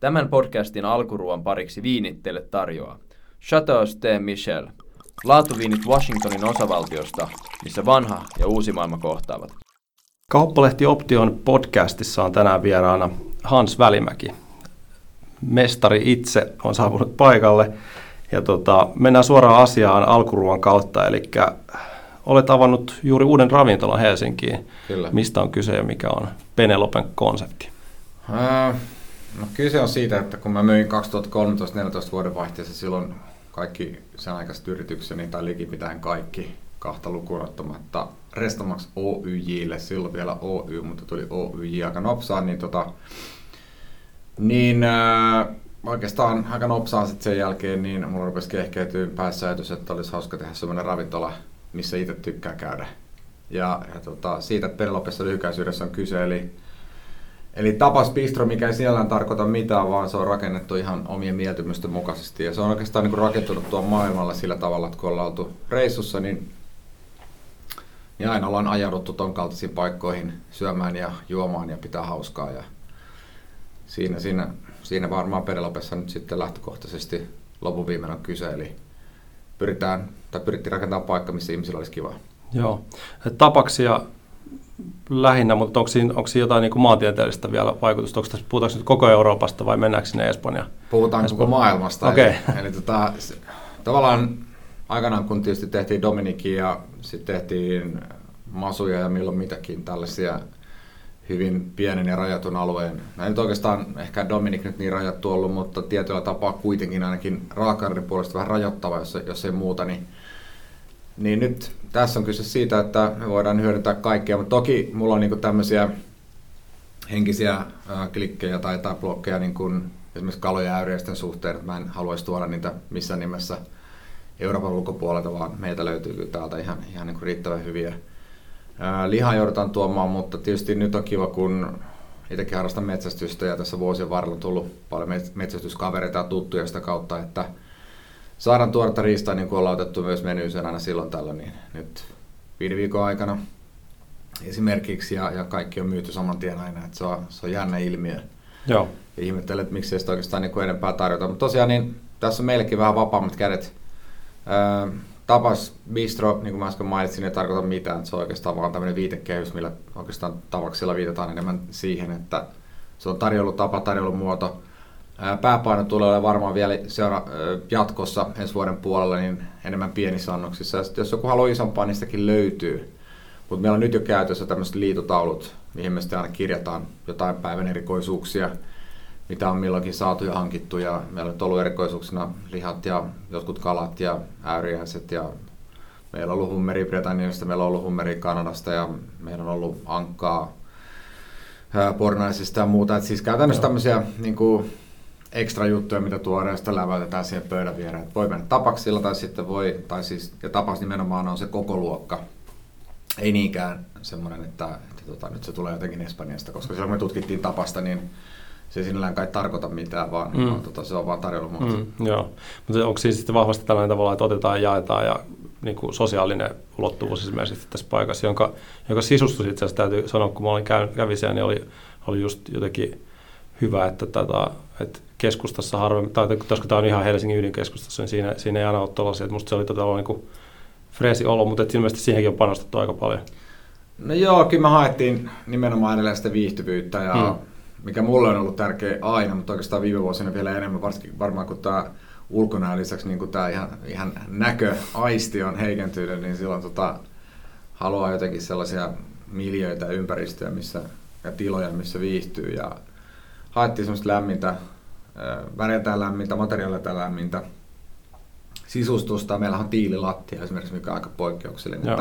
Tämän podcastin alkuruuan pariksi viinit teille tarjoaa Château Ste. Michelle. Laatuviinit Washingtonin osavaltiosta, missä vanha ja uusi maailma kohtaavat. Kauppalehti Option podcastissa on tänään vieraana Hans Välimäki. Mestari itse on saapunut paikalle. Ja mennään suoraan asiaan alkuruuan kautta. Eli olet avannut juuri uuden ravintolan Helsinkiin. Kyllä. Mistä on kyse ja mikä on Penelopen konsepti? No kyse on siitä, että kun mä myin 2013-14 vuoden vaihteessa silloin kaikki sen aikaiset yritykseni tai likipitäen kaikki kahta lukuun ottamatta Restomax Oyj:lle, silloin vielä Oy, mutta tuli Oyj aika nopsaan, niin, oikeastaan aika nopsaan sitten sen jälkeen, niin mulla rupesi kehkeytyä päässäytys, että olisi hauska tehdä semmoinen ravintola, missä itse tykkää käydä. Ja siitä, että Penelopessa lyhykäisyydessä on kyse, eli tapas bistro, mikä ei siellä tarkoita mitään, vaan se on rakennettu ihan omien mieltymysten mukaisesti. Ja se on oikeastaan niin kuin rakentunut tuolla maailmalla sillä tavalla, että kun ollaan oltu reissussa, niin aina ollaan ajauduttu ton kaltaisiin paikkoihin syömään ja juomaan ja pitää hauskaa. Ja siinä varmaan Penelopessa nyt sitten lähtökohtaisesti loppuviimeinen on kyse. Eli pyrittiin rakentamaan paikka, missä ihmisillä olisi kivaa. Joo. Tapaksia lähinnä, mutta onko siinä jotain niin kuin maantieteellistä vielä vaikutusta? Puhutaanko nyt koko Euroopasta vai mennäänkö sinne Espanjaan? Puhutaan koko maailmasta. Okay. Eli tavallaan aikanaan kun tietysti tehtiin Dominikia ja sitten tehtiin masuja ja milloin mitäkin tällaisia hyvin pienen ja rajatun alueen. Näin nyt oikeastaan ehkä Dominik nyt niin rajattu ollut, mutta tietyllä tapaa kuitenkin ainakin Raakanin puolesta vähän rajoittava, jos ei muuta, niin nyt tässä on kyse siitä, että me voidaan hyödyntää kaikkea, mutta toki mulla on niinku tämmöisiä henkisiä klikkejä tai blokkeja niinku esimerkiksi kaloja ja äyriäisten suhteen, että mä en haluaisi tuoda niitä missään nimessä Euroopan ulkopuolelta, vaan meitä löytyy täältä ihan niinku riittävän hyviä. Lihaa joudutaan tuomaan, mutta tietysti nyt on kiva, kun itsekin harrastan metsästystä ja tässä vuosien varrella on tullut paljon metsästyskavereita ja tuttuja sitä kautta, että saadaan tuoretta riistaa, niin kuin ollaan otettu myös menyysen aina silloin tällöin, niin nyt 5 viikon aikana esimerkiksi, ja kaikki on myyty saman tien aina, että se on jännä ilmiö. Joo. Ja ihmettelen, että miksei sitä oikeastaan niin kuin enempää tarjota, mutta tosiaan niin tässä on meillekin vähän vapaammat kädet. Tapas bistro, niin kuin mä äsken mainitsin, ei tarkoita mitään, että se on oikeastaan vaan tämmöinen viitekehys, millä oikeastaan tapaksilla viitataan enemmän siihen, että se on tarjoulutapa, tarjoulumuoto. Pääpaino tulee olemaan varmaan vielä jatkossa ensi vuoden puolella niin enemmän pienissä annoksissa, ja jos joku haluaa isompaa, niin sitäkin löytyy. Mutta meillä on nyt jo käytössä tämmöiset liitotaulut, mihin me sitten aina kirjataan jotain päivän erikoisuuksia, mitä on milloinkin saatu ja hankittu, ja meillä on ollut erikoisuuksena lihat ja jotkut kalat ja äyriäiset, ja meillä on ollut hummeri Britanniasta, meillä on ollut hummeri Kanadasta, ja meillä on ollut ankkaa pornaisista ja muuta. Et siis käytännössä tämmöisiä niin kuin ekstra juttuja, mitä tuoreesta läväytetään siihen pöydän viereen. Et voi mennä tapaksilla ja tapas nimenomaan on se koko luokka. Ei niinkään semmoinen, että nyt se tulee jotenkin Espanjasta, koska silloin kun me tutkittiin tapasta, niin se ei sinällään kai tarkoita mitään, vaan se on vaan tarjoilumuoto. Joo, mutta onko siinä sitten vahvasti tällainen tavalla, että otetaan ja jaetaan ja niin kuin sosiaalinen ulottuvuus esimerkiksi tässä paikassa, jonka sisustus itse asiassa täytyy sanoa, kun mä olin kävin siellä, niin oli just jotenkin hyvä, että keskustassa harvemmin, tai koska tämä on ihan Helsingin ydinkeskustassa, niin siinä ei aina ole tuollaisia, että musta se oli niin kuin freesi olo, mutta ilmeisesti siihenkin on panostettu aika paljon. No joo, kyllä me haettiin nimenomaan edelleen sitä viihtyvyyttä ja mikä mulle on ollut tärkeä aina, mutta oikeastaan viime vuosina vielä enemmän, varsinkin varmaan kun tämä ulkonäön lisäksi niin kun tämä ihan näköaisti on heikentynyt, niin silloin haluaa jotenkin sellaisia miljöitä ja ympäristöjä ja tiloja, missä viihtyy. Ja haettiin semmoista lämmintä, väreiltään lämmintä, materiaaliltaan lämmintä sisustusta. Meillä on tiililattia esimerkiksi, mikä on aika poikkeuksellinen.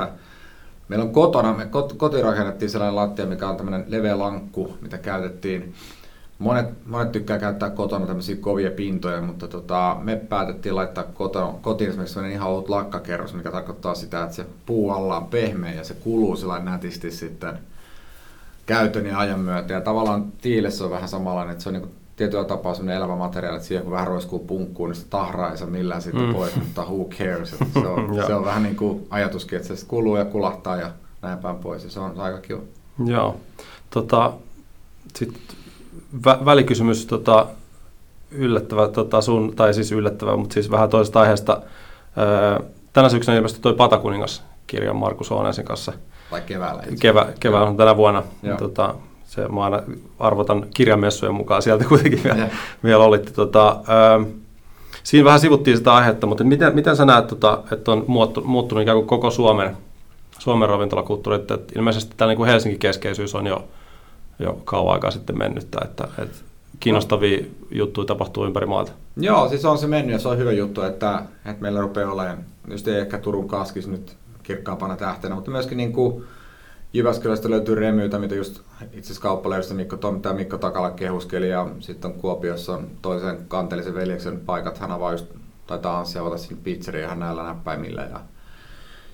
Meillä on kotona, me kotiin rakennettiin sellainen lattia, mikä on tämmöinen leveä lankku, mitä käytettiin. Monet tykkää käyttää kotona tämmöisiä kovia pintoja, mutta me päätettiin laittaa kotiin esimerkiksi sellainen ihan ohut lakkakerros, mikä tarkoittaa sitä, että se puu alla on pehmeä ja se kuluu sellainen nätisti sitten käytön ja ajan myötä. Ja tavallaan tiilessä on vähän samanlainen, että se on niin kuin tietyllä tapaa sellainen elävä materiaali, että siihen kun vähän roiskuu punkkuun, niin sitä tahraa ei saa millään siitä pois, mutta who cares. Se on vähän niin kuin ajatuskin, että se kuluu ja kulahtaa ja näin päin pois, ja se on aika kiva. Joo. Välikysymys yllättävä, mutta siis vähän toisesta aiheesta. Tänä syksynä ilmestyi toi Patakuningas-kirjan Markus Oonensin kanssa. Tai keväällä. Keväällä on tänä vuonna. Se mä aina arvotan kirjamessujen mukaan, sieltä kuitenkin vielä olitte. Siinä vähän sivuttiin sitä aihetta, mutta miten sä näet, että on muuttunut ikään kuin koko Suomen ravintolakulttuuri? Että ilmeisesti tämä niin Helsinki-keskeisyys on jo kauan aikaa sitten mennyttä, että kiinnostavia juttuja tapahtuu ympäri maata. Joo, siis on se mennyt ja se on hyvä juttu, että meillä rupeaa olemaan, just ei ehkä Turun kaskis nyt kirkkaampana tähtenä, mutta myöskin niin kuin Jyväskylästä löytyy Remyitä, mitä just itse asiassa kauppalehdessä toimittaja Mikko Takala kehuskeli, ja sitten on Kuopiossa on toisen Kantelisen veljeksen paikat, hän avaa just, taitaa Hanssia avata sinne pizzeriahan näillä näppäimillä,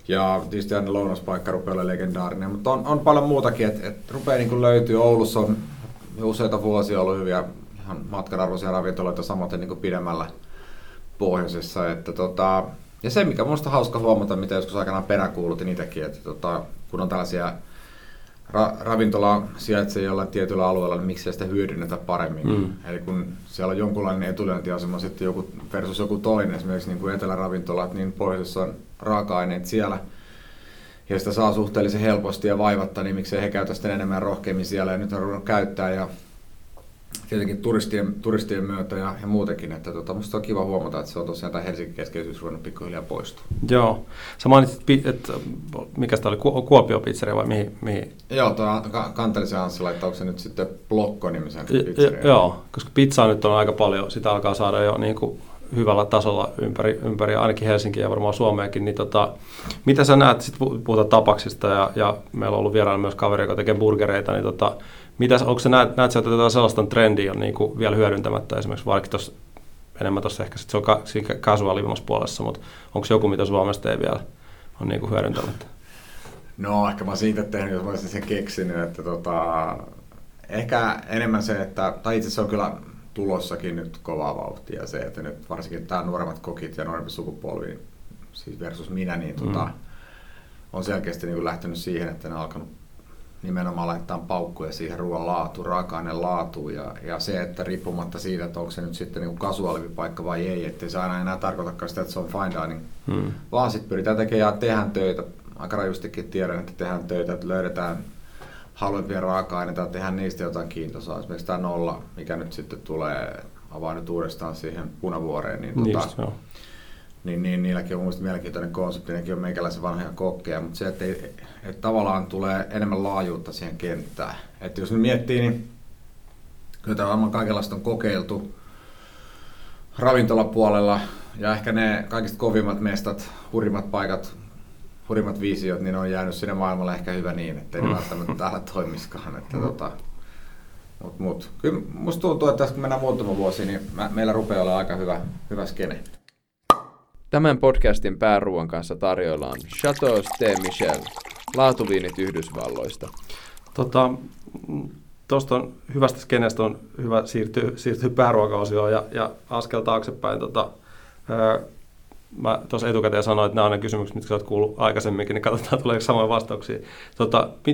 ja tietysti aina lounaspaikka rupeaa olemaan legendaarinen, mutta on paljon muutakin, että rupeaa niin kuin löytyy. Oulussa on useita vuosia ollut hyviä ihan matkanarvoisia ravintoloita, samoin niin kuin pidemmällä pohjoisessa, että ja se, mikä minusta on hauska huomata, mitä joskus aikanaan peräkuulutin itsekin, että kun on tällaisia ravintola sijaitsee jollain tietyllä alueella, niin miksei sitä hyödynnetä paremmin. Eli kun siellä on jonkunlainen etulyöntiasema sitten joku versus joku toinen, esimerkiksi niin kuin eteläravintolat, niin pohjoisessa on raaka-aineet siellä, ja sitä saa suhteellisen helposti ja vaivatta, niin miksei he käytä sitä enemmän rohkeammin siellä, ja nyt on ruvennut käyttää, ja tietenkin turistien myötä ja muutenkin. Että musta on kiva huomata, että se on tosiaan tämä Helsinki-keskeisyys ruvennut pikkuhiljaa poistua. Joo. Sä mainitsit, että mikä sitä oli, Kuopio-pizzeria vai mihin? Joo, tuo Kantelisen Hanssi laittaa, onko se nyt sitten Blokko-nimisen pizzeria? Joo, koska pizzaa nyt on aika paljon, sitä alkaa saada jo niin kuin hyvällä tasolla ympäri ainakin Helsinkiä ja varmaan Suomeenkin. Niin mitä sä näet, sitten puhutaan tapaksista ja meillä on ollut vieraana myös kaveri, joka tekee burgereita, niin näet sieltä jotain sellaista trendiä on niin kuin vielä hyödyntämättä esimerkiksi, vaikka enemmän tuossa ehkä sit se on siinä casuaalimmassa puolessa, mutta onko joku, mitä Suomesta ei vielä on niin kuin hyödyntämättä? No ehkä mä oon siitä tehnyt, jos mä olisin sen keksinyt, että ehkä enemmän se, että, tai itse asiassa on kyllä tulossakin nyt kovaa vauhtia se, että nyt varsinkin tää nuoremmat kokit ja nuorempi sukupolvi, siis versus minä, niin on selkeästi niin kuin lähtenyt siihen, että ne on alkanut nimenomaan laittaa paukkuja siihen ruoan laatuun, raaka-aineen laatuun ja se, että riippumatta siitä, että onko se nyt sitten niin kasuaalivi paikka vai ei, ettei se aina enää tarkoitakaan sitä, että se on fine dining, vaan sitten pyritään tehdään töitä. Aika rajustikin tiedän, että tehdään töitä, että löydetään halvempia raaka-aineita ja tehdään niistä jotain kiintosaa. Esimerkiksi tämä 0, mikä nyt sitten tulee, avaa nyt uudestaan siihen Punavuoreen, niin niilläkin on mun mielestä mielenkiintoinen konsepti, nekin on meikäläisen vanhoja kokkeja, mutta se, että tavallaan tulee enemmän laajuutta siihen kenttään. Että jos nyt miettii, niin kyllä tämä varmaan kaikenlaista on kokeiltu ravintolapuolella, ja ehkä ne kaikista kovimmat mestat, hurjimmat paikat, hurjimmat visiot, niin on jäänyt sinne maailmalle ehkä hyvä niin, ettei ne välttämättä täällä toimiskaan. Että mut. Kyllä musta tuntuu, että tässä kun mennään muutama vuosi, niin meillä rupeaa olla aika hyvä skene. Tämän podcastin pääruuan kanssa tarjoillaan Château Ste. Michelle, laatuviinit Yhdysvalloista. Tuosta hyvästä skenestä on hyvä siirtyä pääruokaosioon ja askel taaksepäin. Mä tuossa etukäteen sanoin, että nämä on ne kysymykset, mitkä sä oot kuullut aikaisemminkin, niin katsotaan tuleeko samoja vastauksia.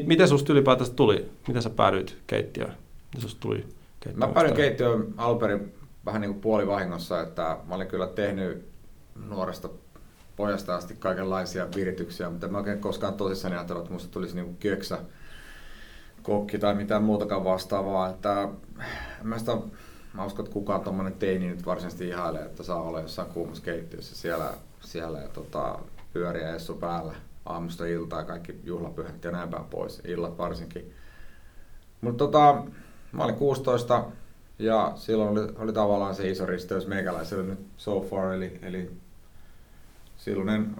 Miten susta ylipäätänsä tuli? Miten sä päädyit keittiöön? Mä päädyin keittiöön alun perin vähän niin kuin puolivahingossa, että mä olin kyllä tehnyt nuoresta pojasta asti kaikenlaisia virityksiä, mutta en mä oikein koskaan tosissaan ajatellut, että musta tulisi niinku köksä kokki tai mitään muutakaan vastaavaa. Että mä uskon, että kukaan tommonen teini nyt varsinaisesti ihailee, että saa olla jossain kuumassa keittiössä siellä ja pyöriä essu päällä aamusta iltaa, kaikki juhlapyhät ja näin päin pois, illat varsinkin. Mutta mä olin 16 ja silloin oli tavallaan se iso risteys meikäläiselle nyt so far, eli silloin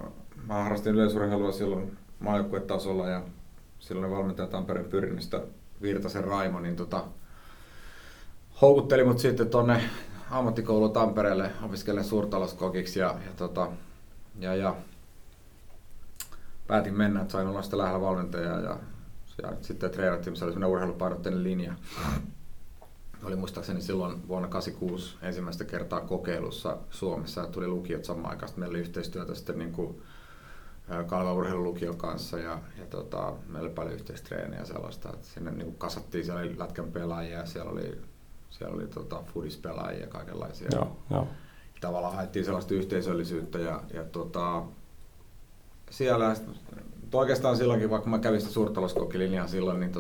mä harrastin yleisurheilua silloin maajoukkuetasolla ja silloin valmentaja Tampereen Pyrinnöstä Virtasen Raimo niin houkutteli mut sitten tonne ammattikouluun Tampereelle opiskelemaan suurtalouskokiksi ja päätin mennä, että sain olla sitä lähellä valmentajaa ja sitten treenattiin, se oli semmoinen urheilupainotteinen linja. Oli muistaakseni silloin vuonna 1986 ensimmäistä kertaa kokeilussa Suomessa ja tuli lukiot samaan aikaan. Sitten meillä oli yhteistyötä sitten niin kuin Kaleva urheilulukion kanssa ja meillä oli paljon yhteistreenejä ja sellaista. Että sinne niin kuin kasattiin, siellä oli lätkän pelaajia ja siellä oli Siellä oli foodispelaajia ja kaikenlaisia. Joo. Tavallaan haettiin sellaista yhteisöllisyyttä ja siellä oikeastaan silloinkin, vaikka mä kävin sitä suurtalouskokkilinjaa silloin, niin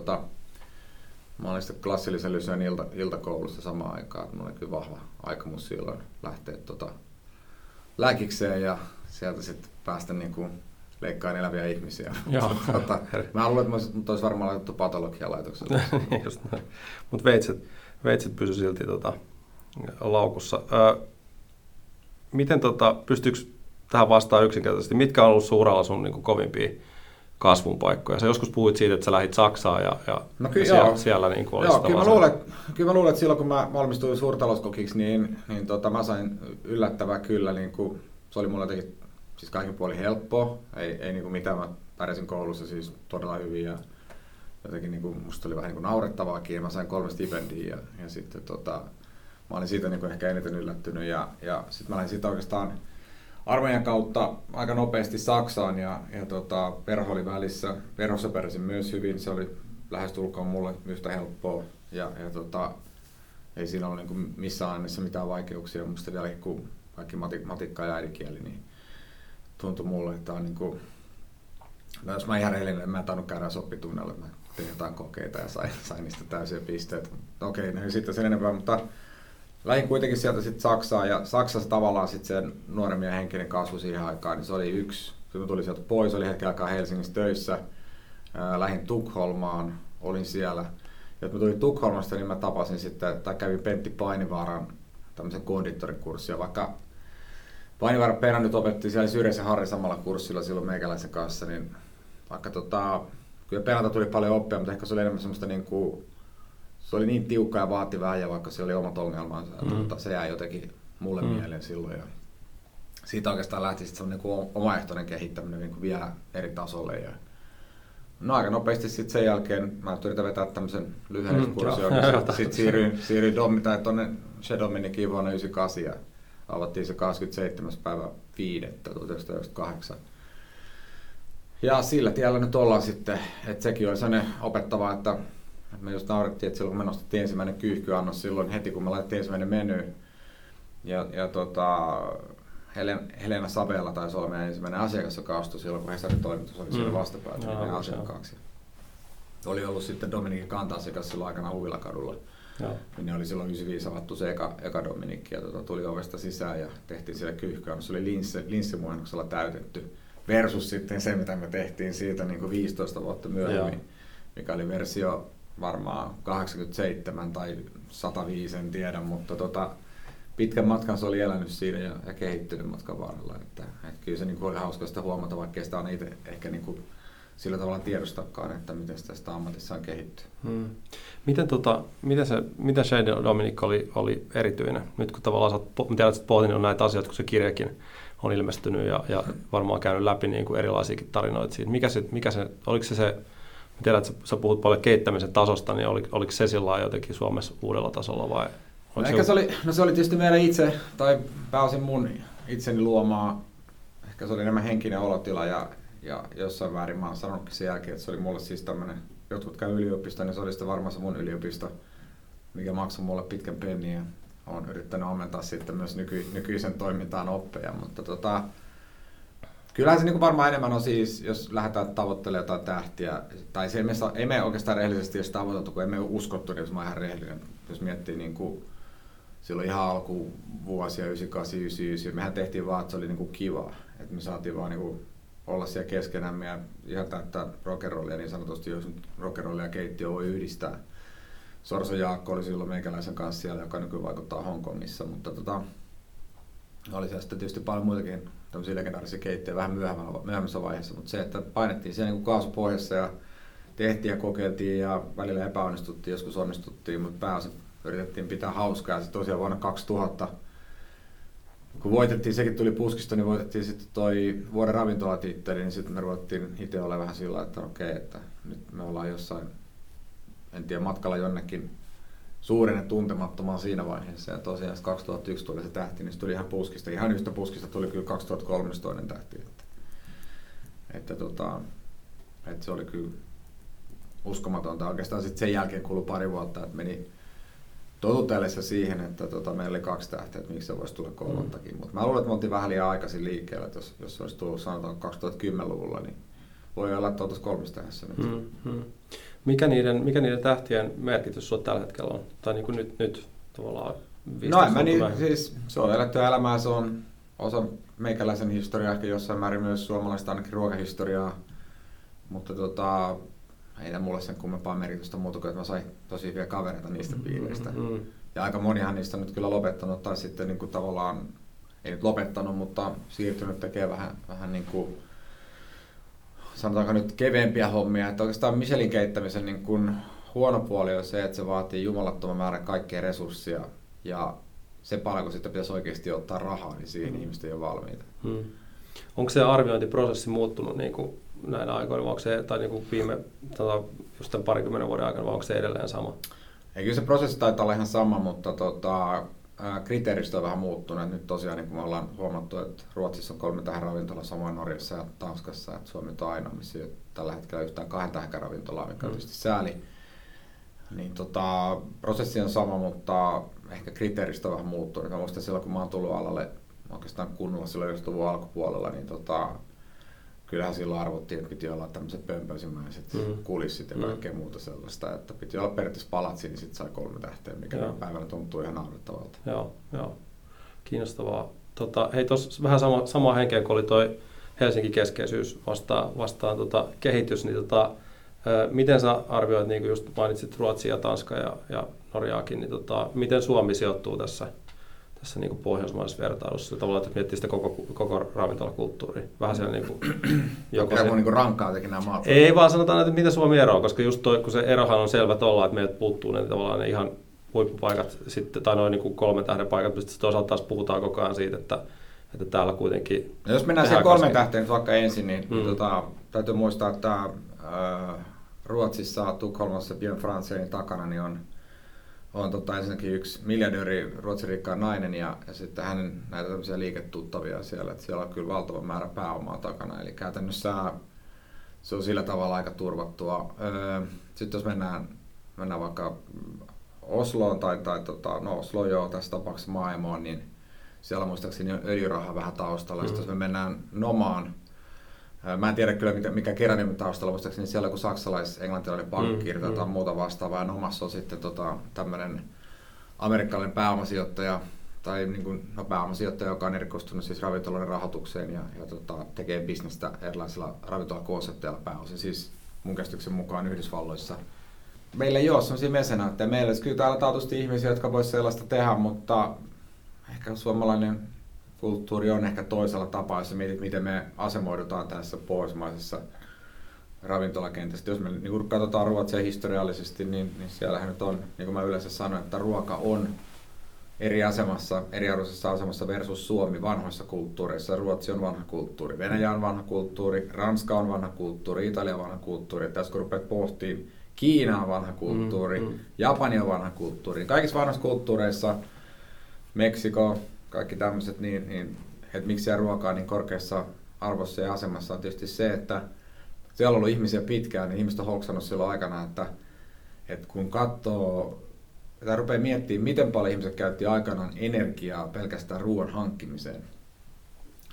mä olin sitten klassillisen lyseon iltakoulussa samaan aikaan. Mulla oli kyllä vahva aikomus silloin lähteä lääkikseen ja sieltä sitten päästä niinku leikkaan eläviä ihmisiä. Mä luulen, että mut olisi varmaan laitettu patologialaitokselle. Mutta veitset pysy silti laukussa. Miten pystyykö tähän vastaan yksinkertaisesti? Mitkä on ollut suuralla sun niin kuin kovimpia kasvun paikkoja? Sä joskus puhuit siitä, että sä lähdit Saksaan ja siellä niin kuin oli sitä vastaan. Kyllä mä luulen, että silloin kun mä valmistuin suurtalouskokiksi, niin mä sain yllättävää kyllä. Niin kuin, se oli mulla jotenkin siis kaikin puolin helppoa. Ei niin kuin mitään. Mä pärjäsin koulussa siis todella hyvin ja jotenkin niin kuin, musta oli vähän niin kuin naurettavaakin. Ja mä sain 3 stipendiä ja sitten mä olin siitä niin ehkä eniten yllättynyt ja sitten mä lähdin siitä oikeastaan armeijan kautta aika nopeasti Saksaan ja perho oli välissä. Perhossa pärjäsin myös hyvin, se oli lähestulkoon mulle yhtä helppoa ja ei siinä ollut niin missään aineessa mitään vaikeuksia. Musta vielä kun kaikki matikka ja äidinkieli, niin tuntui mulle, että on niin kuin, no jos mä ihan reilinen, mä en tainnut käydä soppitunneilla, mä tein jotain kokeita ja sain niistä täysiä pisteitä. Okei, no sitten sen enempää, mutta lähdin kuitenkin sieltä sitten Saksaan ja Saksassa tavallaan sitten sen nuoren miehen henkinen kasvu siihen aikaan, niin se oli yksi. Kun tuli sieltä pois, oli hetken aikaa Helsingissä töissä, lähdin Tukholmaan, olin siellä. Ja kun tulin Tukholmasta, niin mä tapasin sitten, tai kävin Pentti Painivaaran tämmöisen konditorikurssin. Vaikka Painivaara Pena nyt opetti siellä Syrjäsen Harri samalla kurssilla silloin meikäläisen kanssa, niin vaikka kyllä Penalta tuli paljon oppia, mutta ehkä se oli enemmän semmoista niinku, se oli niin tiukka ja vaativa ja vaikka se oli omat ongelmansa, se jäi jotenkin mulle mieleen silloin. Ja siitä oikeastaan lähti sitten semmoinen omaehtoinen kehittäminen niin vielä eri tasolle. Ja no aika nopeasti sitten sen jälkeen mä yritän vetää tämmöisen lyhyen kurssin, sitten siirryin tuonne Chez Dominiquiin vuonna 1998 ja avattiin se 27.5.1998. Ja sillä tiellä nyt ollaan sitten, että sekin oli sellainen opettava, että me just naurettiin, että silloin kun me nostettiin ensimmäinen kyyhkyannos silloin heti, kun me laitettiin ensimmäinen meny. Helena Sabella taisi olla meidän ensimmäinen asiakas, joka astui silloin, kun Hesarin toimitus oli siellä vastapäätä meidän asiakkaaksi. Oli ollut sitten Dominikin kanta-asiakas silloin aikana Huvilakadulla. Ne oli silloin 95 avattu se eka Dominikki ja tuli ovesta sisään ja tehtiin siellä kyyhkyannos. Se oli linssimuennuksella täytetty versus sitten se, mitä me tehtiin siitä niin kuin 15 vuotta myöhemmin, mikä oli versio varmaan 87 tai 105, en tiedä, mutta pitkän matkan se oli elänyt siinä ja kehittynyt matkan varrella. Että kyllä se niin oli hauska sitä huomata, vaikkei sitä on itse ehkä niin kuin sillä tavalla tiedostakaan, että miten sitä ammatissa on kehittynyt. Miten Chez Dominique oli erityinen? Nyt kun tavallaan sä oot pohtinut näitä asioita, kun se kirjakin on ilmestynyt ja varmaan käynyt läpi niin kuin erilaisiakin tarinoita siitä. Oliko se tiedät, että sä puhut paljon keittämisen tasosta, niin oliko se silloin jotenkin Suomessa uudella tasolla vai? Se oli tietysti meidän itse, tai pääosin mun itseni luomaa, ehkä se oli enemmän henkinen olotila ja jossain väärin mä oon sanonutkin sen jälkeen, että se oli mulle siis tämmönen, jotkut käy yliopistoon, niin se oli sitten varmaan se mun yliopisto, mikä maksoi mulle pitkän pennin ja oon yrittänyt ammentaa sitten myös nykyisen toimintaan oppeja, mutta kyllähän se niin varmaan enemmän on siis, jos lähdetään tavoittelemaan jotain tähtiä, tai se ei me oikeastaan rehellisesti jos tavoiteltu, kun emme ole uskottu, niin jos mä oon ihan rehellinen. Jos miettii niin kuin silloin ihan alkuvuosia, 98-99, mehän tehtiin vaan, että se oli niin kuin kivaa. Että me saatiin vaan niin kuin olla siellä keskenämme ja ihan täyttää rock'n'rollia, niin sanotusti jos nyt rock'n'rollia ja keittiö voi yhdistää. Sorso Jaakko oli silloin meikäläisen kanssa siellä, joka nykyään vaikuttaa Hongkongissa, mutta oli siellä sitten tietysti paljon muitakin tämmöisiä legendaarisia keittiöjä vähän myöhemmässä vaiheessa, mutta se, että painettiin siellä niin kuin kaasupohjassa ja tehtiin ja kokeiltiin ja välillä epäonnistuttiin, joskus onnistuttiin, mutta pääosin yritettiin pitää hauskaa. Ja tosiaan vuonna 2000, kun voitettiin, sekin tuli puskista, niin voitettiin sitten toi vuoden ravintolatitteli, niin sitten me ruvettiin itse olemaan vähän sillä, että okei, että nyt me ollaan jossain, en tiedä, matkalla jonnekin suuren ja tuntemattomaan siinä vaiheessa. Ja tosiaan 2001 tuli se tähti, niin se tuli ihan puskista. Ihan yhtä puskista tuli kyllä 2013 tähti. Että se oli kyllä uskomatonta. Oikeastaan sitten sen jälkeen kului pari vuotta, että meni totutellessa siihen, että meillä oli 2 tähteä, että miksi se voisi tulla 3. Mutta mä luulen, että me oltiin vähän liian aikaisin liikkeelle, että jos olisi tullut sanotaan 2010-luvulla, niin voi olla, että oltaisiin 3 tähdessä nyt. Mm-hmm. Mikä niiden tähtien merkitys sinulla tällä hetkellä on? Tai niin kuin nyt tavallaan 15 vuotta vähemmän? Siis se on elettyä elämää, se on osa meikäläisen historiaa, ehkä jossain määrin myös suomalaista ainakin ruokahistoriaa, mutta ei tämä mulle sen kummempaa merkitystä muuta kuin, että mä sain tosi hyviä kavereita niistä piireistä. Mm-hmm. Ja aika monihan niistä on nyt kyllä lopettanut, tai sitten niin kuin tavallaan, ei nyt lopettanut, mutta siirtynyt tekemään vähän niin kuin, sanotaanko nyt keveempiä hommia. Että oikeastaan Michelin keittämisen niin kuin huono puoli on se, että se vaatii jumalattoman määrän kaikkea resurssia. Ja se paljon, kun sitten pitäisi oikeasti ottaa rahaa, niin siihen ihmiset ei ole valmiita. Mm. Onko se arviointiprosessi muuttunut niin kuin näinä aikoina, onko se, tai niin kuin viime just tämän 20 vuoden aikana, vai onko se edelleen sama? Ei, kyllä se prosessi taitaa olla ihan sama, mutta kriteeristö on vähän muuttunut. Nyt tosiaan niin kuin me ollaan huomattu, että Ruotsissa on 3 tähän ravintola, samoin Norjassa ja Tanskassa, että Suomi on ainoa, missä ei ole tällä hetkellä yhtään 2 tähän ravintolaa, mikä on tietysti sääli. Niin, prosessi on sama, mutta ehkä kriteeristö on vähän muuttunut. Mä muistan silloin, kun mä oon tullut alalle oikeastaan kunnolla silloin just luvun alkupuolella, niin kyllähän silloin arvottiin, että piti olla tämmöiset pömpöisimäiset kulissit ja kaikkea muuta sellaista, että piti olla periaatteessa palatsi, niin sitten sai 3 tähteä, mikä päivänä tuntuu ihan naurettavalta. Joo. Kiinnostavaa. Hei, tuossa vähän sama henkeä, kun oli toi Helsingin keskeisyys vastaan kehitys, niin miten sä arvioit, niin kuin just mainitsit Ruotsia, Tanskaa ja Norjaakin, niin miten Suomi sijoittuu tässä niin kuin pohjoismaisessa vertailussa, tavallaan, että miettii sitä koko ravintolakulttuuria. Vähän siellä niin kuin... Pitää kuin rankkaa tekin nämä maat. Ei vaan sanotaan, että mitä Suomi eroaa, koska just toi, kun se erohan on selvä tuolla, että meiltä puuttuu ne tavallaan ne ihan huippupaikat, sitten, tai noin niin kuin 3 tähden paikat, mutta toisaalta taas puhutaan koko ajan siitä, että täällä kuitenkin... No, jos mennään siihen 3 tähteen vaikka ensin, niin täytyy muistaa, että Ruotsissa Tukholmassa Bien Franceen takana niin on ensinnäkin yksi miljardööri, ruotsirikkaan nainen ja sitten hänen näitä tämmöisiä liiketuttavia siellä, että siellä on kyllä valtava määrä pääomaa takana, eli käytännössä se on sillä tavalla aika turvattua. Sitten jos mennään vaikka Osloon tai Oslo joo tässä tapauksessa maailmaan, niin siellä muistaakseni on öljyraha vähän taustalla. Sitten jos me mennään Nomaan, mä en tiedä kyllä mikä kerran taustalla, muistaakseni siellä joku saksalais-englantilainen pankkiiri tai muuta vastaavaa, ja Nomassa on sitten tämmöinen amerikkalainen pääomasijoittaja, tai niin kuin, pääomasijoittaja, joka on erikoistunut siis ravintoloiden rahoitukseen ja tekee bisnestä erilaisilla ravintolakonsepteilla pääosin, siis mun käsityksen mukaan Yhdysvalloissa. Meillä ei ole sellaisia mesenaatteja, meillä olisi kyllä täällä taatusti ihmisiä, jotka voisivat sellaista tehdä, mutta ehkä suomalainen kulttuuri on ehkä toisella tapaa, jos mietit, miten me asemoidutaan tässä pohjoismaisessa ravintolakentässä. Jos me niin katsotaan Ruotsia historiallisesti, niin siellähän nyt on, niin kuin mä yleensä sanoin, että ruoka on eriarvoisessa asemassa versus Suomi vanhoissa kulttuureissa. Ruotsi on vanha kulttuuri, Venäjä on vanha kulttuuri, Ranska on vanha kulttuuri, Italia on vanha kulttuuri. Tässä kun rupeat pohtimaan, Kiina on vanha kulttuuri, Japani on vanha kulttuuri. Kaikissa vanhoissa kulttuureissa, Meksiko, kaikki tämmöiset, niin että miksi siellä ruokaa on niin korkeassa arvossa ja asemassa on tietysti se, että siellä on ollut ihmisiä pitkään, niin ihmiset on hoksannut silloin aikana, että kun katsoo, tai rupeaa miettimään, miten paljon ihmiset käytti aikanaan energiaa pelkästään ruoan hankkimiseen,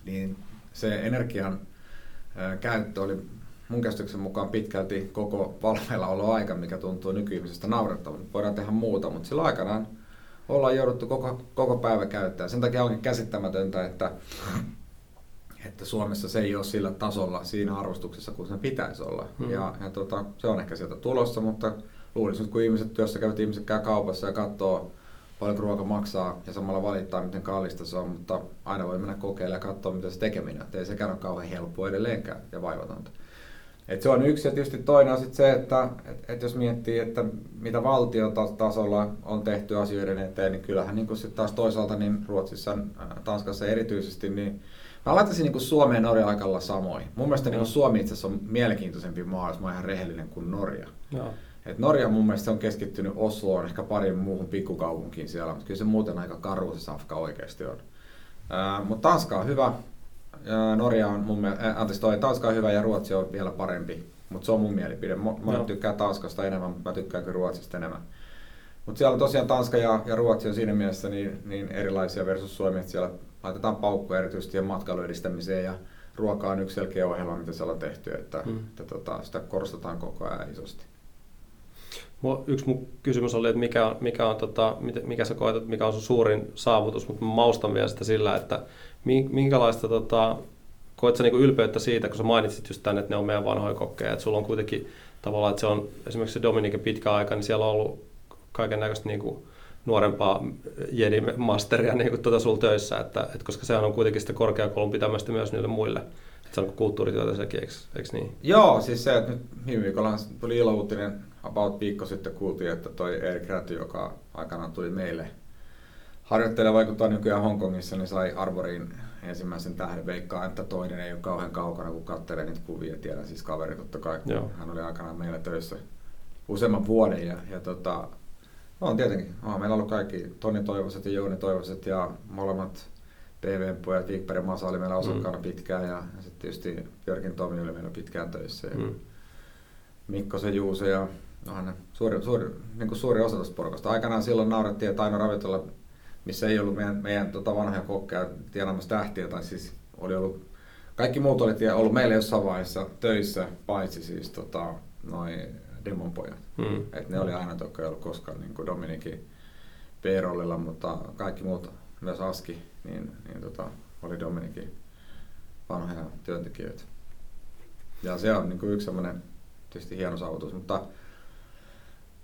niin se energian käyttö oli mun käsityksen mukaan pitkälti koko valveilla ollut aika, mikä tuntuu nykyihmisestä naurettavalta. Voidaan tehdä muuta, mutta silloin aikanaan ollaan jouduttu koko päivä käyttämään. Sen takia onkin käsittämätöntä, että Suomessa se ei ole sillä tasolla siinä arvostuksessa, kun sen pitäisi olla. Se on ehkä sieltä tulossa, mutta luulisin, että kun ihmiset työssä käyvät, ihmiset käy kaupassa ja katsoo, paljonko ruoka maksaa ja samalla valittaa, miten kallista se on, mutta aina voi mennä kokeilemaan ja katsoa, mitä se tekeminen on. Ei sekään ole kauhean helppoa edelleenkään ja vaivatonta. Et se on yksi, ja tietysti toinen on sit se, että jos miettii, että mitä valtiotasolla on tehty asioiden eteen, niin kyllähän niin sit taas toisaalta niin Ruotsissa, Tanskassa erityisesti, niin mä laittaisin niin Suomeen ja Norja aikalla samoin. Mun mielestä niin Suomi itse asiassa on mielenkiintoisempi maa, jos mä oon ihan rehellinen, kuin Norja. Et Norja mun mielestä on keskittynyt Osloon, ehkä pariin muuhun pikkukaupunkiin siellä, mutta kyllä se muuten aika karu se safka oikeasti on. Mutta Tanska on hyvä. Tanska on hyvä ja Ruotsi on vielä parempi, mutta se on mun mielipide. Monet tykkää Tanskasta enemmän, mutta mä tykkään Ruotsista enemmän. Mutta siellä tosiaan Tanska ja Ruotsi on siinä mielessä niin erilaisia versus Suomi, että siellä laitetaan paukkuja erityisesti matkailun edistämiseen ja ruoka on yksi selkeä ohjelma, mitä siellä on tehty, että sitä korostetaan koko ajan isosti. Yksi mun kysymys oli, että mikä sä koet, että mikä on sun suurin saavutus, mutta mä maustan vielä sitä sillä, että minkälaista, koet sä niinku ylpeyttä siitä, kun sä mainitsit just tänne, että ne on meidän vanhoja kokkeja, että sulla on kuitenkin tavallaan, että se on esimerkiksi se Dominica pitkä aika, niin siellä on ollut kaiken näköistä niinku nuorempaa jedi-masteria niinku sulla töissä, että koska sehän on kuitenkin sitä korkeakoulun pitämästä myös niille muille. Se on kulttuurityötä sekin, eikö niin? Joo, siis se, että nyt viime viikolla tuli ilouutinen, about viikko sitten kuultiin, että toi Erik Räty, joka aikanaan tuli meille harjoittelee vaikuttaa nykyään Hongkongissa, niin sai Arboriin ensimmäisen tähden. Veikkaan, että toinen ei ole kauhean kaukana, kun katselee niitä kuvia. Tiedän siis kaveri totta kai, kun hän oli aikanaan meillä töissä useamman vuoden. On tietenkin, meillä on ollut kaikki Toni Toivoset ja Jouni Toivoset ja molemmat TV-pojat, Viikpärin Masa oli meillä osakkaana pitkään ja sitten tietysti Jörkin Tomi oli meillä pitkään töissä. Mikkosen Juuse ja suuri osa tuosta porukasta. Aikanaan silloin naurettiin, että aina ravintola, missä ei ollut meidän vanhoja kokkeja tienaamassa tähtiä, tai siis oli ollut, kaikki muut oli ollut meillä jossain vaiheessa töissä, paitsi siis noin demonpojat. Et ne oli aina, jotka ei ollut koskaan niin kuin Dominikin B-rollilla, mutta kaikki muut, myös Aski, niin oli Dominikin vanhoja työntekijöitä. Ja se on niin kuin yksi sellainen tietysti hieno saavutus, mutta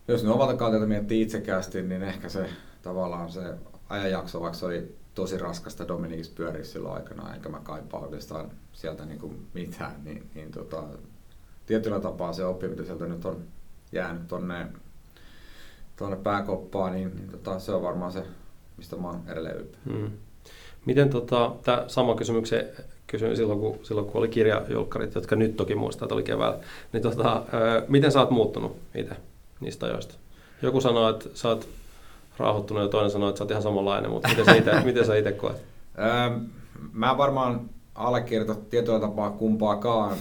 jos ne omalta kantilta miettii itsekkäästi, niin ehkä se tavallaan se ajanjakso, vaikka se oli tosi raskasta Dominikissa pyöriä silloin aikanaan, enkä mä kaipaa oikeastaan sieltä niin kuin mitään, niin tietyllä tapaa se oppi, mitä sieltä nyt on jäänyt tuonne pääkoppaan, niin se on varmaan se, mistä mä oon edelleen ylpeä. Miten tämä sama kysymyksen kysyin silloin kun oli kirjajulkkarit, jotka nyt toki muistaa, että oli keväällä, niin miten sä oot muuttunut itse niistä ajoista? Joku sanoo, että sä oot rauhoittunut ja toinen sanoo, että sä oot ihan samanlainen, mutta miten sä itse koet? Mä varmaan allekirjoita tietyllä tapaa kumpaakaan.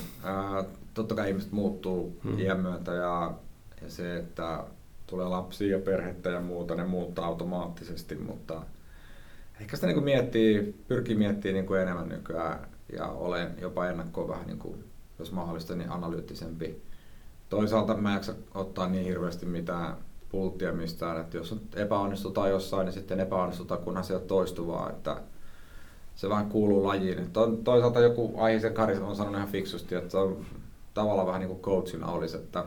Totta kai ihmiset muuttuu iän myötä ja se, että tulee lapsia ja perhettä ja muuta, ne muuttaa automaattisesti, mutta ehkä sitä niin pyrkii miettimään niin kuin enemmän nykyään ja olen jopa ennakkoon vähän, niin kuin, jos mahdollista, niin analyyttisempi. Toisaalta mä en jaksa ottaa niin hirveästi mitään pulttia mistään, että jos epäonnistutaan jossain, niin sitten epäonnistutaan, kunhan se on toistuvaa, että se vähän kuuluu lajiin. Toisaalta joku aiheisen Kari on sanonut ihan fiksusti, että se on tavallaan vähän niin kuin coachina olisi, että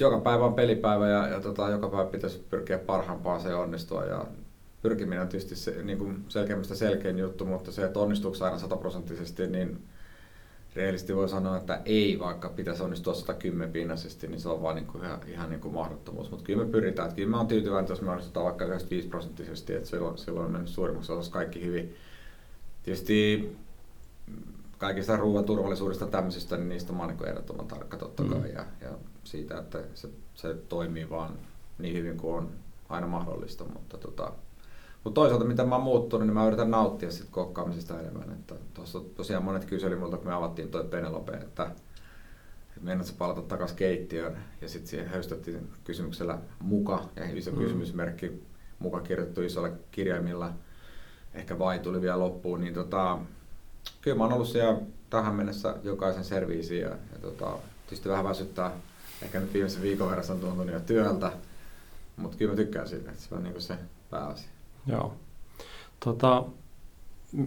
joka päivä on pelipäivä ja joka päivä pitäisi pyrkiä parhaampaan se onnistua. Ja pyrkiminen on tietysti se, niin kuin selkeämmistä selkein juttu, mutta se, että onnistuuko aina 100%, niin reellisesti voi sanoa, että ei, vaikka pitäisi onnistua 110%, niin se on vaan niin kuin ihan niin kuin mahdottomuus. Mutta kyllä me pyritään. Että kyllä mä oon tyytyväinen, jos me onnistutaan vaikka 95%, että silloin on mennyt suurimmaksi osassa kaikki hyvin. Tietysti kaikista ruoan turvallisuudesta tämmöisistä, niin niistä mä oon niin ehdottoman tarkka totta kai. Ja siitä, että se toimii vaan niin hyvin kuin on aina mahdollista. Mutta toisaalta, mitä mä oon muuttunut, niin mä yritän nauttia sit kokkaamisesta enemmän. Tuossa tosiaan monet kyseli multa, kun me avattiin toi Penelope, että meinaat sä palata takas keittiöön. Ja sitten siihen höystettiin kysymyksellä muka, ja iso kysymysmerkki muka kirjoittu isolla kirjaimilla. Ehkä vai tuli vielä loppuun. Niin kyllä mä oon ollut siellä tähän mennessä jokaisen serviisiin. Ja tietysti vähän väsyttää. Ehkä nyt viimeisen viikon verran on tuntunut jo työltä. Mutta kyllä mä tykkään siitä, että se on niinku se pääasia. Joo.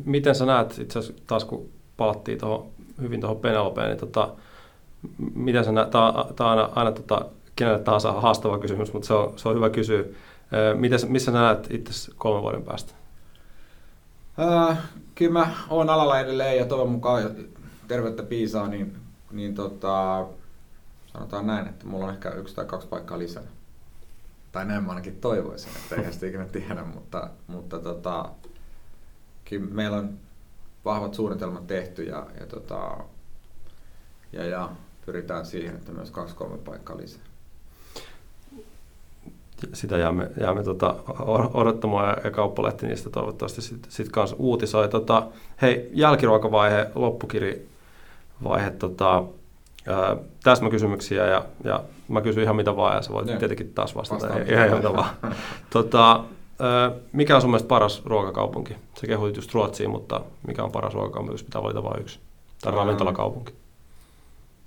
Miten sä näet, itse asiassa taas kun palattiin hyvin tuohon Penelopeen, niin miten sä näet, tää on aina kenelle tahansa haastava kysymys, mutta se on hyvä kysyä. Missä sä näet itse 3 vuoden päästä? Kyllä mä oon alalla edelleen ja toivon mukaan terveyttä piisaa, niin sanotaan näin, että mulla on ehkä 1 tai 2 paikkaa lisää. Tai näin mä ainakin toivoisin, että eihän sitä ikinä tiedä, mutta kyllä meillä on vahvat suunnitelmat tehty ja pyritään siihen, että myös 2-3 paikkaa lisää. Sitä jäämme odottamaan ja Kauppalehti niistä toivottavasti sit kanssa uutisoi. Hei, jälkiruokavaihe, loppukirivaihe, täsmäkysymyksiä ja mä kysyn ihan mitä vaan ja sä voit tietenkin taas vastata ihan mitä vaan. Mikä on sun mielestä paras ruokakaupunki? Sä kehuit just Ruotsiin, mutta mikä on paras ruokakaupunki, jos pitää valita vain yksi? Tai ravintolakaupunki?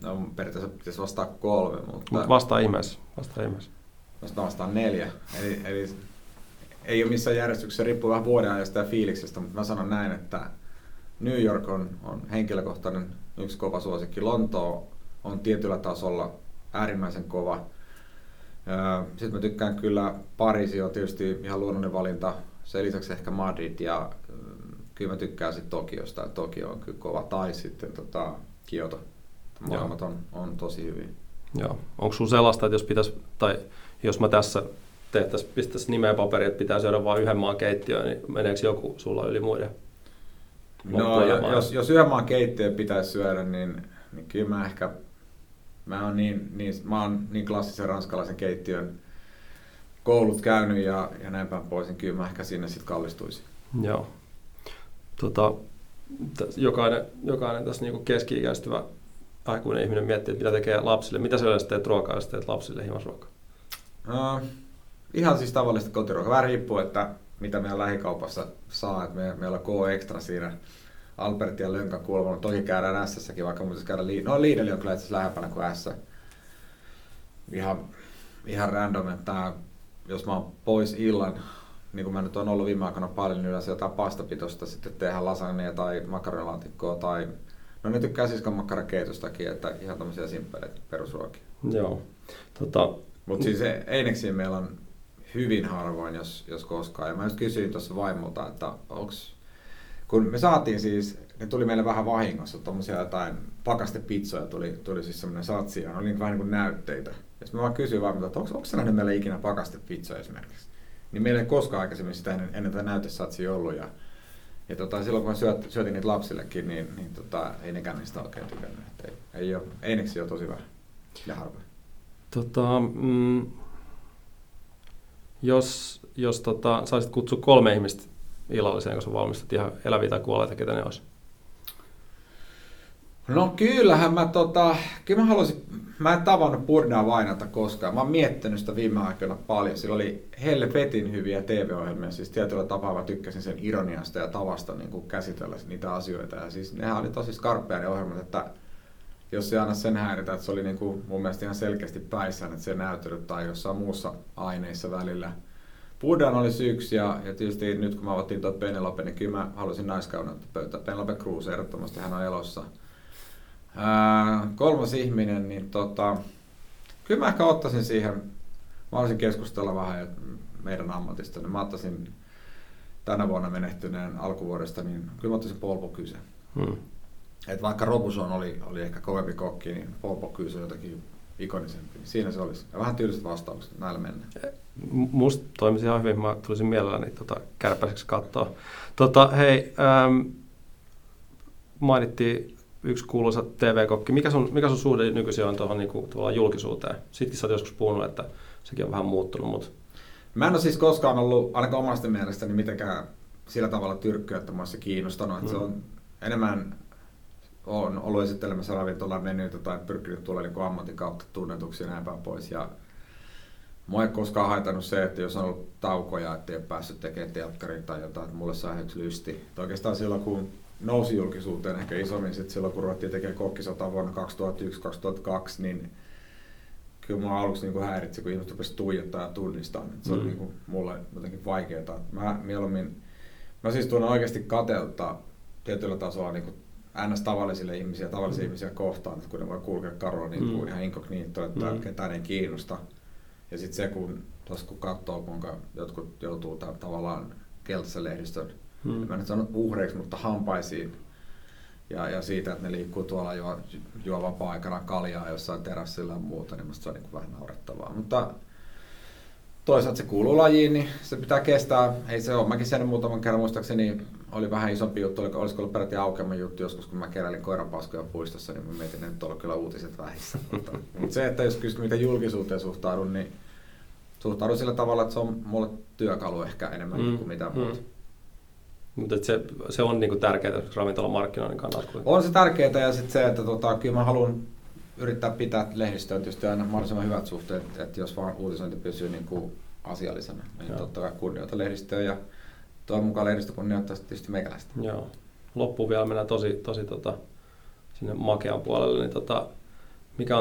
No periaatteessa pitäisi vastaa 3, mutta... Mut vastaa ihmeessä. Vastaan 4. Eli ei ole missään järjestyksessä, riippuu vähän vuodenajasta ja fiiliksestä, mutta mä sanon näin, että New York on henkilökohtainen yksi kova suosikki. Lontoo on tietyllä tasolla äärimmäisen kova. Sitten mä tykkään kyllä, Pariisi on tietysti ihan luonnollinen valinta, sen lisäksi ehkä Madrid ja kyllä mä tykkään sitten Tokiosta, Tokio on kyllä kova, tai sitten Kioto. Molemmat on tosi hyviä. Joo. Onko sun sellaista, että jos mä tässä pistäis nimeä paperiin, että pitää syödä vain yhden maan keittiöön, niin meneekö joku sulla yli muiden? No, jos yhden maan keittiöön pitäisi syödä, niin kyllä mä ehkä... Mä oon niin klassisen ranskalaisen keittiön koulut käynyt ja näin päin pois, niin kyllä mä ehkä sinne sitten kallistuisin. Joo. Jokainen tässä niinku keski-ikäistyvä aikuinen ihminen miettii, että mitä tekee lapsille. Mitä sä yleensä teet ruokaa, jos teet lapsille himasruokaa? Ihan siis tavallista kotiruokaa. Vähän riippuu, että mitä meidän lähikaupassa saa. Että meillä on K-Extra siinä. Albertin ja Lönkan kulmalla. Toki käydään S-säkin, vaikka muuten käydään Lidl on kyllä itse asiassa lähempänä kuin S. Ihan random, että jos mä oon pois illan, niin kuin mä nyt oon ollut viime aikoina paljon, niin yleensä jotain pastapitosta sitten tehdään lasagneja tai makaronilaatikkoa tai... No ne tykkää siskan makkarakeitostakin, että ihan tämmöisiä simppeleitä perusruokia. Joo. Mut siis eineksiin meillä on hyvin harvoin, jos koskaan. Ja mä just kysyin tuossa vaimolta, että onks... Kun me saatiin siis, ne tuli meille vähän vahingossa, tommosia jotain pakastepizzoja tuli siis semmonen satsi, ja ne oli vähän niin kuin näytteitä. Ja sitten mä vaan kysyin vaan, että onko se nähnyt meille ikinä pakastepizzoja esimerkiksi? Niin meillä ei koskaan aikaisemmin sitä ennen tätä näytesatsia ollut, ja silloin kun mä syötin niitä lapsillekin, niin ei nekään niistä oikein tykännyt. Eineksi ole tosi vähän ja harvoin. Jos saisit kutsua 3 ihmistä illalliseen, kun sä valmistat ihan eläviä tai kuolleita, ketä ne olisi? No kyllähän mä haluaisin, mä en tavannut Purdaa Vainata koskaan. Mä oon miettinyt sitä viime aikoina paljon. Sillä oli helvetin hyviä TV-ohjelmia. Siis tietyllä tapaa mä tykkäsin sen ironiasta ja tavasta niin käsitellä niitä asioita. Ja siis nehän oli tosi skarppeja ne ohjelmat, että jos ei anna sen häiritä, että se oli niin kuin mun mielestä ihan selkeästi päissään, että se näytellyt tai jossain muussa aineissa välillä. Buddhan olisi yksi, ja tietysti nyt kun mä otin tuon Penelope, niin kyllä mä halusin naiskauneutta pöytää. Penelope Cruz, ehdottomasti hän on elossa. 3. ihminen, niin kyllä mä ehkä ottaisin siihen, mä haluaisin keskustella vähän meidän ammatista, niin mä ottaisin tänä vuonna menehtyneen alkuvuodesta, niin kyllä mä ottaisin Paul Bocuse. Et vaikka Robuson oli ehkä kovempi kokki, niin Paul Bocuse on jotakin ikonisempi. Siinä se olisi. Ja vähän tyyliset vastaukset, näillä mennään. Musta toimisi ihan hyvin, mä tulisin mielelläni kärpäiseksi katsoa. Hei, mainittiin yksi kuuluisa TV-kokki. Mikä sun suhde nykyisin on tuohon niin tavallaan julkisuuteen? Sitkin sä oot joskus puhunut, että sekin on vähän muuttunut. Mä en ole siis koskaan ollut, ainakaan omasta mielestäni, mitenkään sillä tavalla tyrkkyä, että mä oon se kiinnostanut. Että se on enemmän... Olen ollut esittelemässä ravintolamenyitä tai pyrkinyt tulla niin ammatin kautta tunnetuksi ja näin päin pois. Ja mua ei koskaan haitannut se, että jos on ollut taukoja, ettei ole päässyt tekemään teatteria tai jotain, että mulle saa yksi lysti. Että oikeastaan silloin kun nousi julkisuuteen ehkä isommin, sitten silloin kun ruvettiin tekemään kokkisotaa vuonna 2001-2002, niin kyllä minua aluksi niin kuin häiritsi, kun ihmiset rupesivat tuijottaa ja tunnistaa. Se oli niin kuin mulle jotenkin vaikeaa. Mä siis tuon oikeasti kateutta tietyllä tasolla niin kuin ns. Tavallisia ihmisiä kohtaan, että kun ne voi kulkea karoa niin kuin ihan inkognito, että ketään ei kiinnosta. Ja sitten se, kun katsoo, kuinka jotkut joutuu tavallaan keltaisen lehdistön, mä en sano uhreiksi, mutta hampaisiin. Ja siitä, että ne liikkuu tuolla juo vapaa-aikana kaljaa jossain terassilla ja muuta, niin musta se on niin vähän naurettavaa. Mutta toisaalta se kuuluu lajiin, niin se pitää kestää. Ei se ole. Mäkin sen muutaman kerran muistaakseni oli vähän isompi juttu, olisiko ollut peräti aukeamman juttu joskus, kun mä keräilin koiranpaskoja puistossa, niin mä mietin, että nyt on ollut kyllä uutiset vähissä. Mutta se, että jos kysyt mitä julkisuuteen suhtaudun, niin suhtaudun sillä tavalla, että se on mulle työkalu ehkä enemmän kuin mitään muuta. Mutta se on niinku tärkeää ravintolan markkinoinnin kannalta. On se tärkeää ja sitten se, että kyllä mä haluan yrittää pitää lehdistöön tietysti aina mahdollisimman hyvät suhteet, että jos vaan uutisointi pysyy niin kuin asiallisena, niin totta kai kunnioita lehdistöä ja tuo mukaan lehdistö kunnioittaa tietysti meikäläistä. Joo. Loppuun vielä mennään tosi sinne makean puolelle, niin mikä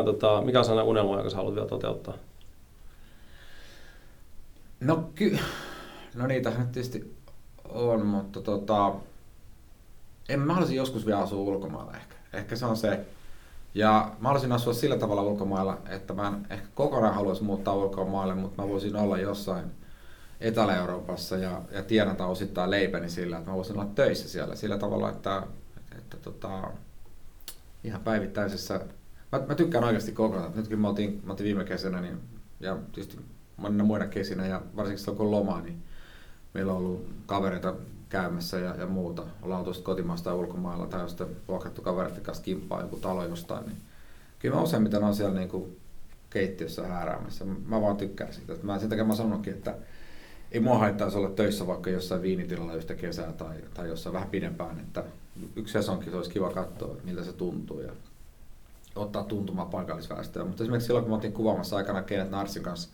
on sellainen unelma, jonka sä haluat vielä toteuttaa? No niitähän nyt tietysti on, mutta mä haluaisin joskus vielä asua ulkomailla ehkä. Ehkä se on se. Ja mä haluaisin asua sillä tavalla ulkomailla, että mä en ehkä kokonaan haluaisi muuttaa ulkomaille, mutta mä voisin olla jossain Etelä-Euroopassa ja tienata osittain leipäni sillä, että mä voisin olla töissä siellä. Sillä tavalla, että ihan päivittäisessä. Mä tykkään oikeasti kokonaan. Nytkin mä oltiin viime kesänä niin, ja tietysti monina muina kesinä ja varsinkin silloin kun loma, niin meillä on ollut kavereita käymässä ja muuta. Ollaan tuosta kotimaasta ja ulkomailla tai on sitten vuokrattu kavereiden kanssa kimppaa joku talo jostain. Niin kyllä mä useimmiten on siellä niin kuin keittiössä hääräämässä. Mä vaan tykkään siitä. Sen takia mä sanonutkin, että ei mua haittaisi olla töissä vaikka jossain viinitilalla yhtä kesää tai jossain vähän pidempään. Että yksi sesonkin se olisi kiva katsoa, miltä se tuntuu ja ottaa tuntumaan paikallisväestöä. Mutta esimerkiksi silloin kun mä oltiin kuvaamassa aikana Kenneth Narsin kanssa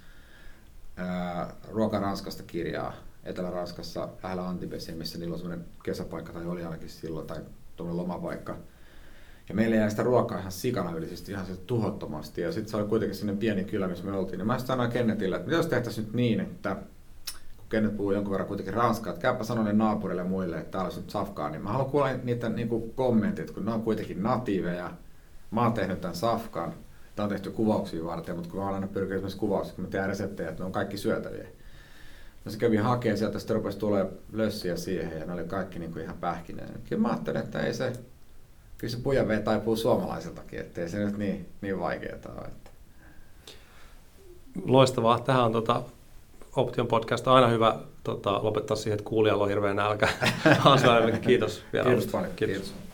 Ruoka Ranskasta kirjaa Etelä-Ranskassa lähellä Antibesiä, missä niillä on semmoinen kesäpaikka tai oli ainakin silloin tai tuollainen lomapaikka. Ja meillä jäi sitä ruokaa ihan sikana ylisesti, ihan tuhottomasti. Ja sitten se oli kuitenkin sinne pieni kylä, missä me oltiin. Ja mä sanoin Kennethille, että mitä jos tehtäisiin nyt niin, että kun Kenneth puhuu jonkun verran kuitenkin ranskaa, että käypä sanoa ne naapurille ja muille, että täällä olisi nyt safkaa, niin mä haluan kuulla niitä niinku kommentit, kun ne on kuitenkin natiiveja. Mä oon tehnyt tämän safkan. Tämä on tehty kuvauksia varten, mutta kun mä oon aina pyrkinyt esimerkiksi kuvauksia, kun mä tehdään reseptejä, että ne on kaikki syötäviä. No se kävi hakemaan sieltä, sitten rupesi tulemaan lössiä siihen ja ne oli kaikki niin kuin ihan pähkineen. Kyllä mä ajattelin, että kyllä se pujan vei taipuu suomalaisiltakin, ettei se nyt niin vaikeaa ole. Loistavaa. Tähän on Option podcast. Aina hyvä lopettaa siihen, että kuulijalla on hirveän nälkä. Hans Välimäki, kiitos vielä. Kiitos paljon. Kiitos.